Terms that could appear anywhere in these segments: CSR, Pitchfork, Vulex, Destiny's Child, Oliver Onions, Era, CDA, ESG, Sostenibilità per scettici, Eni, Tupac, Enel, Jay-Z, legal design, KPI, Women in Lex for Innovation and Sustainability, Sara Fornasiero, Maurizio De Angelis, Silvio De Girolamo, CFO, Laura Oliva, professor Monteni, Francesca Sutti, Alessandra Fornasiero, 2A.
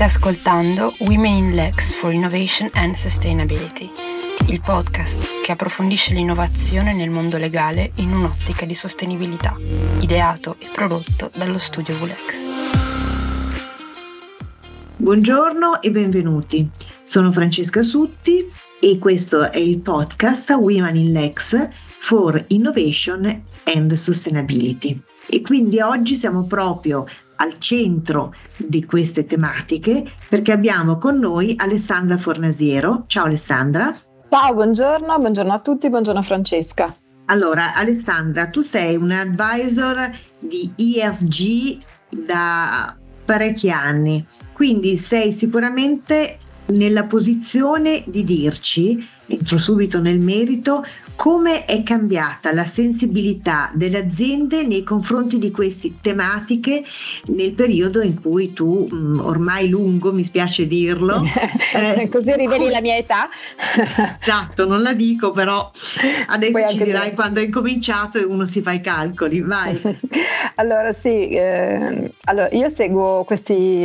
State ascoltando Women in Lex for Innovation and Sustainability, il podcast che approfondisce l'innovazione nel mondo legale in un'ottica di sostenibilità, ideato e prodotto dallo studio Vulex. Buongiorno e benvenuti. Sono Francesca Sutti e questo è il podcast Women in Lex for Innovation and Sustainability. E quindi oggi siamo proprio al centro di queste tematiche perché abbiamo con noi Alessandra Fornasiero. Ciao Alessandra. Ciao, buongiorno a tutti, buongiorno Francesca. Allora Alessandra, tu sei un advisor di ESG da parecchi anni, quindi sei sicuramente nella posizione di dirci, entro subito nel merito, come è cambiata la sensibilità delle aziende nei confronti di queste tematiche nel periodo in cui tu, ormai lungo, mi spiace dirlo. Così riveli la mia età. Esatto, non la dico, però adesso ci dirai quando hai cominciato e uno si fa i calcoli, vai. Allora sì, allora io seguo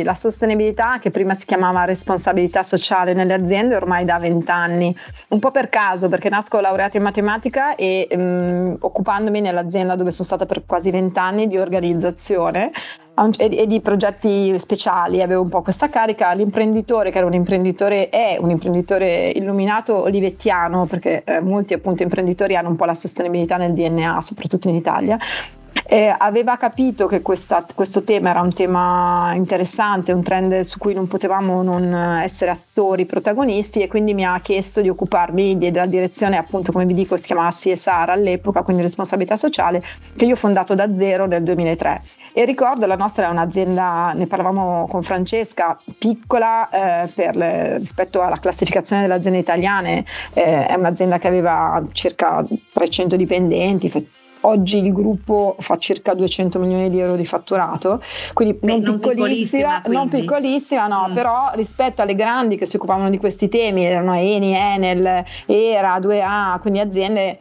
la sostenibilità che prima si chiamava responsabilità sociale nelle aziende ormai da 20 anni. Un po' per caso, perché nasco laureata in matematica e occupandomi nell'azienda dove sono stata per quasi 20 anni di organizzazione e di progetti speciali, avevo un po' questa carica, l'imprenditore che era un imprenditore illuminato olivettiano, perché molti appunto imprenditori hanno un po' la sostenibilità nel DNA, soprattutto in Italia. Aveva capito che questo tema era un tema interessante, un trend su cui non potevamo non essere attori protagonisti, e quindi mi ha chiesto di occuparmi della direzione, appunto come vi dico si chiamava CSR all'epoca, quindi responsabilità sociale, che io ho fondato da zero nel 2003. E ricordo, la nostra era un'azienda, ne parlavamo con Francesca, piccola rispetto alla classificazione delle aziende italiane, è un'azienda che aveva circa 300 dipendenti. Oggi il gruppo fa circa 200 milioni di euro di fatturato, quindi non piccolissima, no, però rispetto alle grandi che si occupavano di questi temi, erano Eni, Enel, Era, 2A, quindi aziende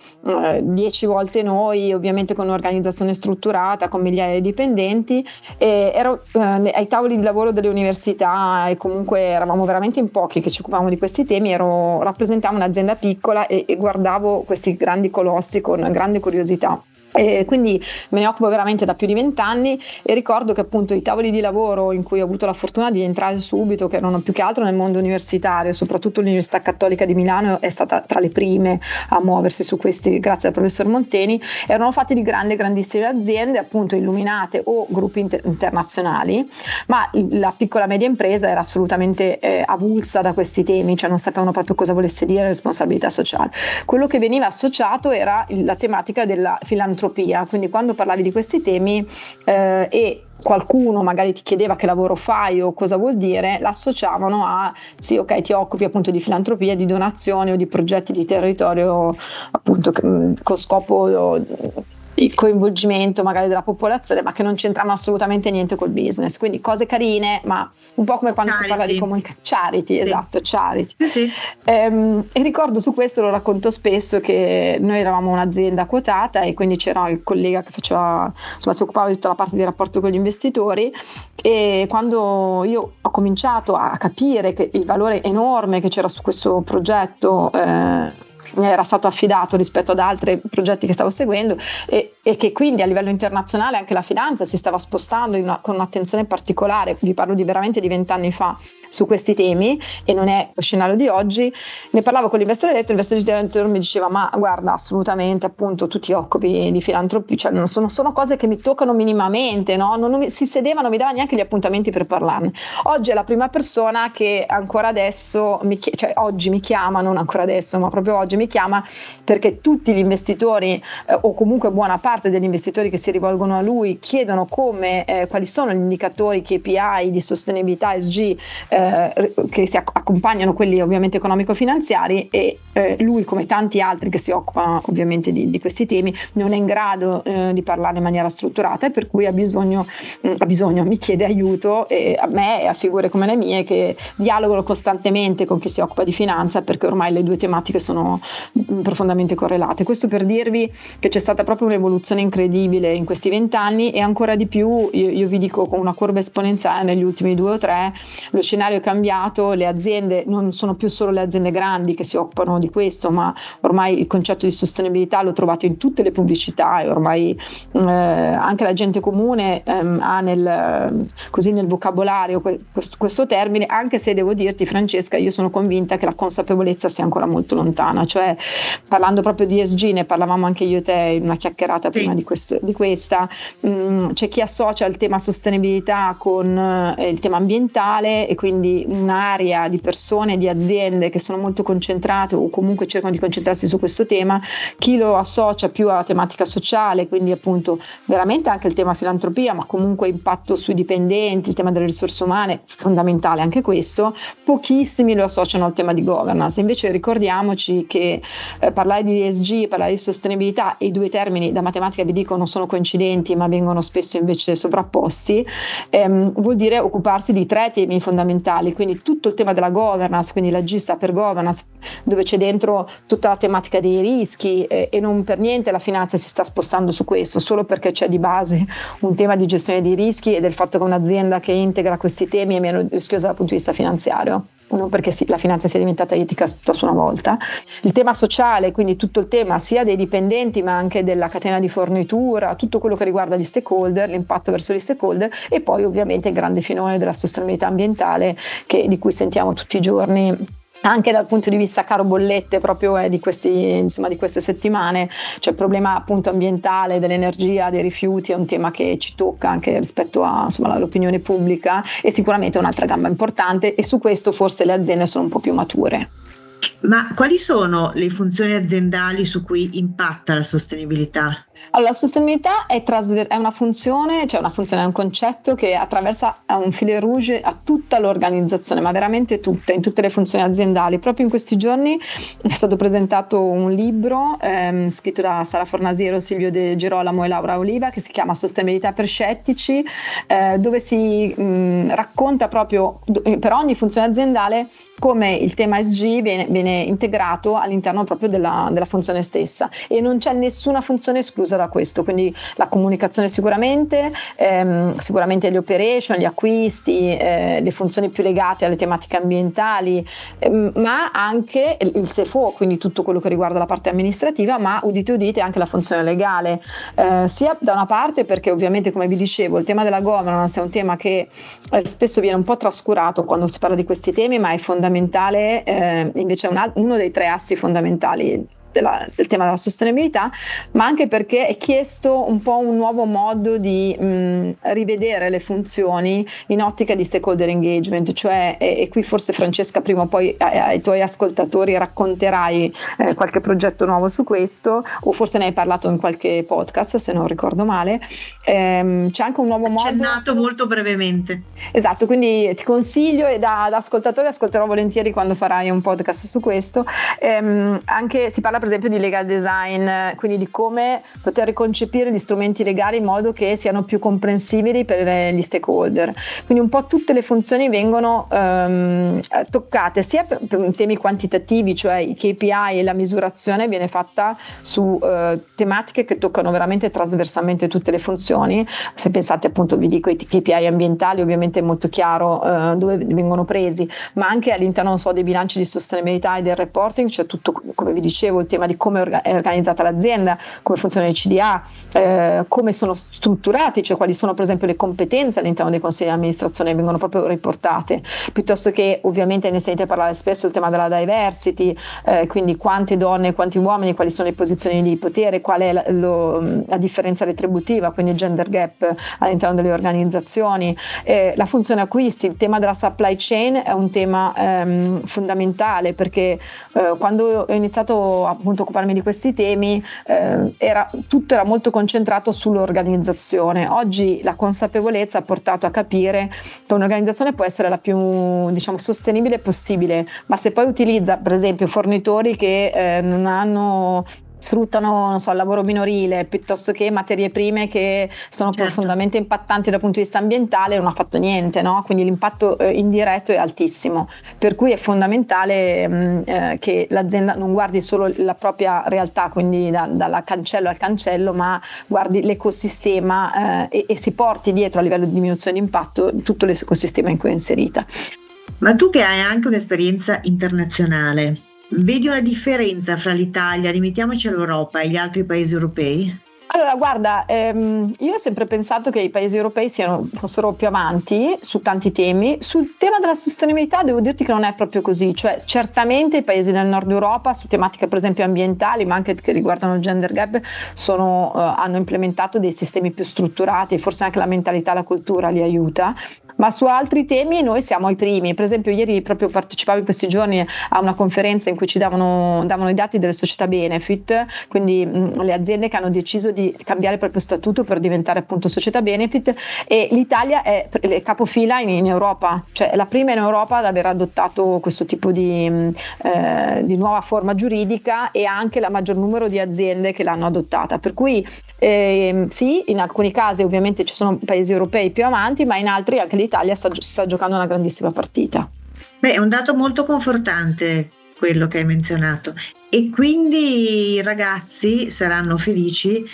10 volte noi, ovviamente con un'organizzazione strutturata, con migliaia di dipendenti, e ero ai tavoli di lavoro delle università e comunque eravamo veramente in pochi che ci occupavamo di questi temi, rappresentavo un'azienda piccola e guardavo questi grandi colossi con grande curiosità. E quindi me ne occupo veramente da più di 20 anni, e ricordo che appunto i tavoli di lavoro in cui ho avuto la fortuna di entrare subito, che erano più che altro nel mondo universitario, soprattutto l'Università Cattolica di Milano è stata tra le prime a muoversi su questi, grazie al professor Monteni, erano fatti di grandissime aziende appunto illuminate o gruppi internazionali, ma la piccola media impresa era assolutamente avulsa da questi temi, cioè non sapevano proprio cosa volesse dire responsabilità sociale. Quello che veniva associato era la tematica della filantropia. Quindi quando parlavi di questi temi e qualcuno magari ti chiedeva che lavoro fai o cosa vuol dire, l'associavano a sì, ok, ti occupi appunto di filantropia, di donazioni o di progetti di territorio appunto con scopo il coinvolgimento magari della popolazione, ma che non c'entravano assolutamente niente col business, quindi cose carine, ma un po' come quando charity. Si parla di comunicazione, charity, sì. Esatto, charity, sì. E ricordo, su questo lo racconto spesso, che noi eravamo un'azienda quotata e quindi c'era il collega che faceva, insomma, si occupava di tutta la parte di rapporto con gli investitori, e quando io ho cominciato a capire che il valore enorme che c'era su questo progetto mi era stato affidato rispetto ad altri progetti che stavo seguendo, e che quindi a livello internazionale anche la finanza si stava spostando con un'attenzione particolare, vi parlo di veramente di 20 anni fa, su questi temi, e non è lo scenario di oggi. Ne parlavo con l'investore direttore mi diceva, ma guarda, assolutamente, appunto tu ti occupi di filantropia, cioè non sono cose che mi toccano minimamente, no? Non si sedeva, non mi dava neanche gli appuntamenti per parlarne. Oggi è la prima persona che ancora adesso oggi mi chiama, non ancora adesso ma proprio oggi mi chiama, perché tutti gli investitori o comunque buona parte degli investitori che si rivolgono a lui chiedono quali sono gli indicatori KPI di sostenibilità ESG che si accompagnano quelli ovviamente economico-finanziari, e lui, come tanti altri che si occupano ovviamente di questi temi, non è in grado di parlare in maniera strutturata, e per cui ha bisogno, mi chiede aiuto a me e a figure come le mie che dialogano costantemente con chi si occupa di finanza, perché ormai le due tematiche sono profondamente correlate. Questo per dirvi che c'è stata proprio un'evoluzione incredibile in questi 20 anni, e ancora di più, io vi dico, con una curva esponenziale negli ultimi 2 o 3. Lo scenario è cambiato, le aziende non sono più solo le aziende grandi che si occupano di questo, ma ormai il concetto di sostenibilità l'ho trovato in tutte le pubblicità, e ormai anche la gente comune ha nel vocabolario questo termine, anche se devo dirti, Francesca, io sono convinta che la consapevolezza sia ancora molto lontana. Cioè, parlando proprio di ESG, ne parlavamo anche io e te in una chiacchierata prima di questa, c'è chi associa il tema sostenibilità con il tema ambientale, e quindi un'area di persone, di aziende che sono molto concentrate o comunque cercano di concentrarsi su questo tema, chi lo associa più alla tematica sociale, quindi appunto veramente anche il tema filantropia, ma comunque impatto sui dipendenti, il tema delle risorse umane, fondamentale anche questo. Pochissimi lo associano al tema di governance. Invece ricordiamoci che parlare di ESG, parlare di sostenibilità, e i due termini da matematica vi dico non sono coincidenti, ma vengono spesso invece sovrapposti, vuol dire occuparsi di 3 temi fondamentali, quindi tutto il tema della governance, quindi la G sta per governance, dove c'è dentro tutta la tematica dei rischi, e non per niente la finanza si sta spostando su questo, solo perché c'è di base un tema di gestione dei rischi e del fatto che un'azienda che integra questi temi è meno rischiosa dal punto di vista finanziario. Non perché la finanza sia diventata etica tutta su una volta. Il tema sociale, quindi tutto il tema sia dei dipendenti ma anche della catena di fornitura, tutto quello che riguarda gli stakeholder, l'impatto verso gli stakeholder, e poi ovviamente il grande filone della sostenibilità ambientale, di cui sentiamo tutti i giorni, anche dal punto di vista caro bollette proprio di queste settimane. Cioè, il problema appunto ambientale, dell'energia, dei rifiuti è un tema che ci tocca anche rispetto a all'opinione pubblica, e sicuramente è un'altra gamba importante, e su questo forse le aziende sono un po' più mature. Ma quali sono le funzioni aziendali su cui impatta la sostenibilità? Allora, la sostenibilità è una funzione, è un concetto che attraversa un fil rouge a tutta l'organizzazione, ma veramente tutte, in tutte le funzioni aziendali. Proprio in questi giorni è stato presentato un libro scritto da Sara Fornasiero, Silvio De Girolamo e Laura Oliva, che si chiama Sostenibilità per scettici, dove si racconta proprio per ogni funzione aziendale come il tema ESG viene integrato all'interno proprio della funzione stessa, e non c'è nessuna funzione esclusa da questo. Quindi la comunicazione sicuramente le operation, gli acquisti, le funzioni più legate alle tematiche ambientali, ma anche il CFO, quindi tutto quello che riguarda la parte amministrativa, ma udite anche la funzione legale, sia da una parte perché ovviamente, come vi dicevo, il tema della governance è un tema che spesso viene un po' trascurato quando si parla di questi temi, ma è fondamentale, invece è uno dei 3 assi fondamentali del tema della sostenibilità, ma anche perché è chiesto un po' un nuovo modo di rivedere le funzioni in ottica di stakeholder engagement. Cioè, e qui forse, Francesca, prima o poi ai tuoi ascoltatori racconterai qualche progetto nuovo su questo, o forse ne hai parlato in qualche podcast, se non ricordo male. C'è anche un nuovo modo. C'è nato molto brevemente. Esatto, quindi ti consiglio, e da ascoltatore ascolterò volentieri quando farai un podcast su questo. Anche si parla per esempio di legal design, quindi di come poter riconcepire gli strumenti legali in modo che siano più comprensibili per gli stakeholder. Quindi un po' tutte le funzioni vengono toccate, sia per temi quantitativi, cioè i KPI e la misurazione viene fatta su tematiche che toccano veramente trasversalmente tutte le funzioni. Se pensate appunto, vi dico, i KPI ambientali ovviamente è molto chiaro dove vengono presi, ma anche all'interno dei bilanci di sostenibilità e del reporting c'è tutto, come vi dicevo, il tema di come è organizzata l'azienda, come funziona il CDA, come sono strutturati, cioè quali sono per esempio le competenze all'interno dei consigli di amministrazione, vengono proprio riportate, piuttosto che ovviamente ne sentite parlare spesso il tema della diversity, quindi quante donne, quanti uomini, quali sono le posizioni di potere, qual è la differenza retributiva, quindi il gender gap all'interno delle organizzazioni, la funzione acquisti. Il tema della supply chain è un tema fondamentale, perché quando ho iniziato a appunto occuparmi di questi temi, tutto era molto concentrato sull'organizzazione. Oggi la consapevolezza ha portato a capire che un'organizzazione può essere la più, diciamo, sostenibile possibile, ma se poi utilizza per esempio fornitori che non hanno, sfruttano, non so, il lavoro minorile, piuttosto che materie prime che sono profondamente impattanti dal punto di vista ambientale, non ha fatto niente, no? Quindi l'impatto indiretto è altissimo, per cui è fondamentale che l'azienda non guardi solo la propria realtà, quindi dalla cancello al cancello, ma guardi l'ecosistema e si porti dietro a livello di diminuzione di impatto tutto l'ecosistema in cui è inserita. Ma tu che hai anche un'esperienza internazionale, vedi una differenza fra l'Italia, limitiamoci all'Europa, e gli altri paesi europei? Allora guarda, io ho sempre pensato che i paesi europei fossero più avanti su tanti temi. Sul tema della sostenibilità devo dirti che non è proprio così, cioè certamente i paesi del nord Europa su tematiche per esempio ambientali, ma anche che riguardano il gender gap, hanno implementato dei sistemi più strutturati, forse anche la mentalità e la cultura li aiuta, ma su altri temi noi siamo i primi. Per esempio ieri proprio partecipavo in questi giorni a una conferenza in cui ci davano i dati delle società benefit, quindi le aziende che hanno deciso di cambiare il proprio statuto per diventare appunto società benefit, e l'Italia è capofila in Europa, cioè è la prima in Europa ad aver adottato questo tipo di nuova forma giuridica, e anche la maggior numero di aziende che l'hanno adottata, per cui sì, in alcuni casi ovviamente ci sono paesi europei più avanti, ma in altri anche l'Italia sta giocando una grandissima partita. Beh, è un dato molto confortante quello che hai menzionato, e quindi i ragazzi saranno felici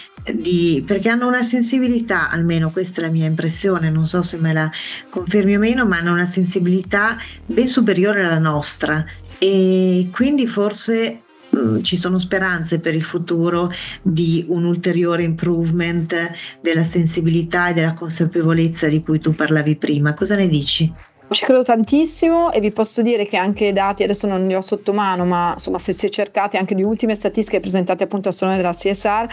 perché hanno una sensibilità, almeno questa è la mia impressione, non so se me la confermi o meno, ma hanno una sensibilità ben superiore alla nostra, e quindi forse ci sono speranze per il futuro di un ulteriore improvement della sensibilità e della consapevolezza di cui tu parlavi prima. Cosa ne dici? Ci credo tantissimo, e vi posso dire che anche i dati, adesso non li ho sotto mano, ma insomma se cercate anche le ultime statistiche presentate appunto al Salone della CSR,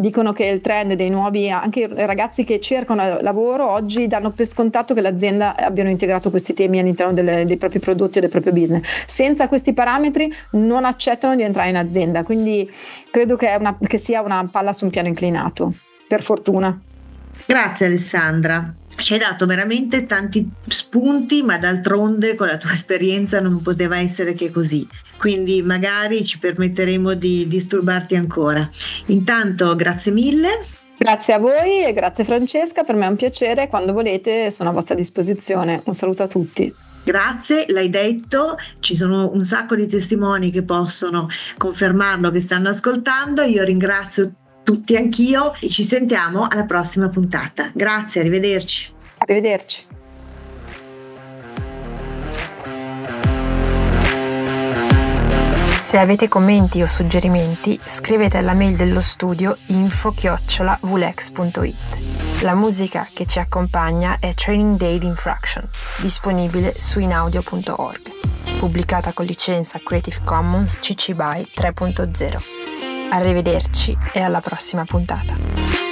dicono che il trend dei nuovi, anche ragazzi che cercano lavoro oggi, danno per scontato che l'azienda abbiano integrato questi temi all'interno dei propri prodotti e del proprio business. Senza questi parametri non accettano di entrare in azienda, quindi credo che sia una palla su un piano inclinato, per fortuna. Grazie Alessandra. Ci hai dato veramente tanti spunti, ma d'altronde con la tua esperienza non poteva essere che così, quindi magari ci permetteremo di disturbarti ancora. Intanto grazie mille. Grazie a voi e grazie Francesca, per me è un piacere, quando volete sono a vostra disposizione. Un saluto a tutti. Grazie, l'hai detto, ci sono un sacco di testimoni che possono confermarlo, che stanno ascoltando. Io ringrazio tutti anch'io, e ci sentiamo alla prossima puntata. Grazie, arrivederci. Arrivederci. Se avete commenti o suggerimenti, scrivete alla mail dello studio info@vulex.it. La musica che ci accompagna è Training Day Infraction, disponibile su inaudio.org, pubblicata con licenza Creative Commons CC BY 3.0. Arrivederci e alla prossima puntata.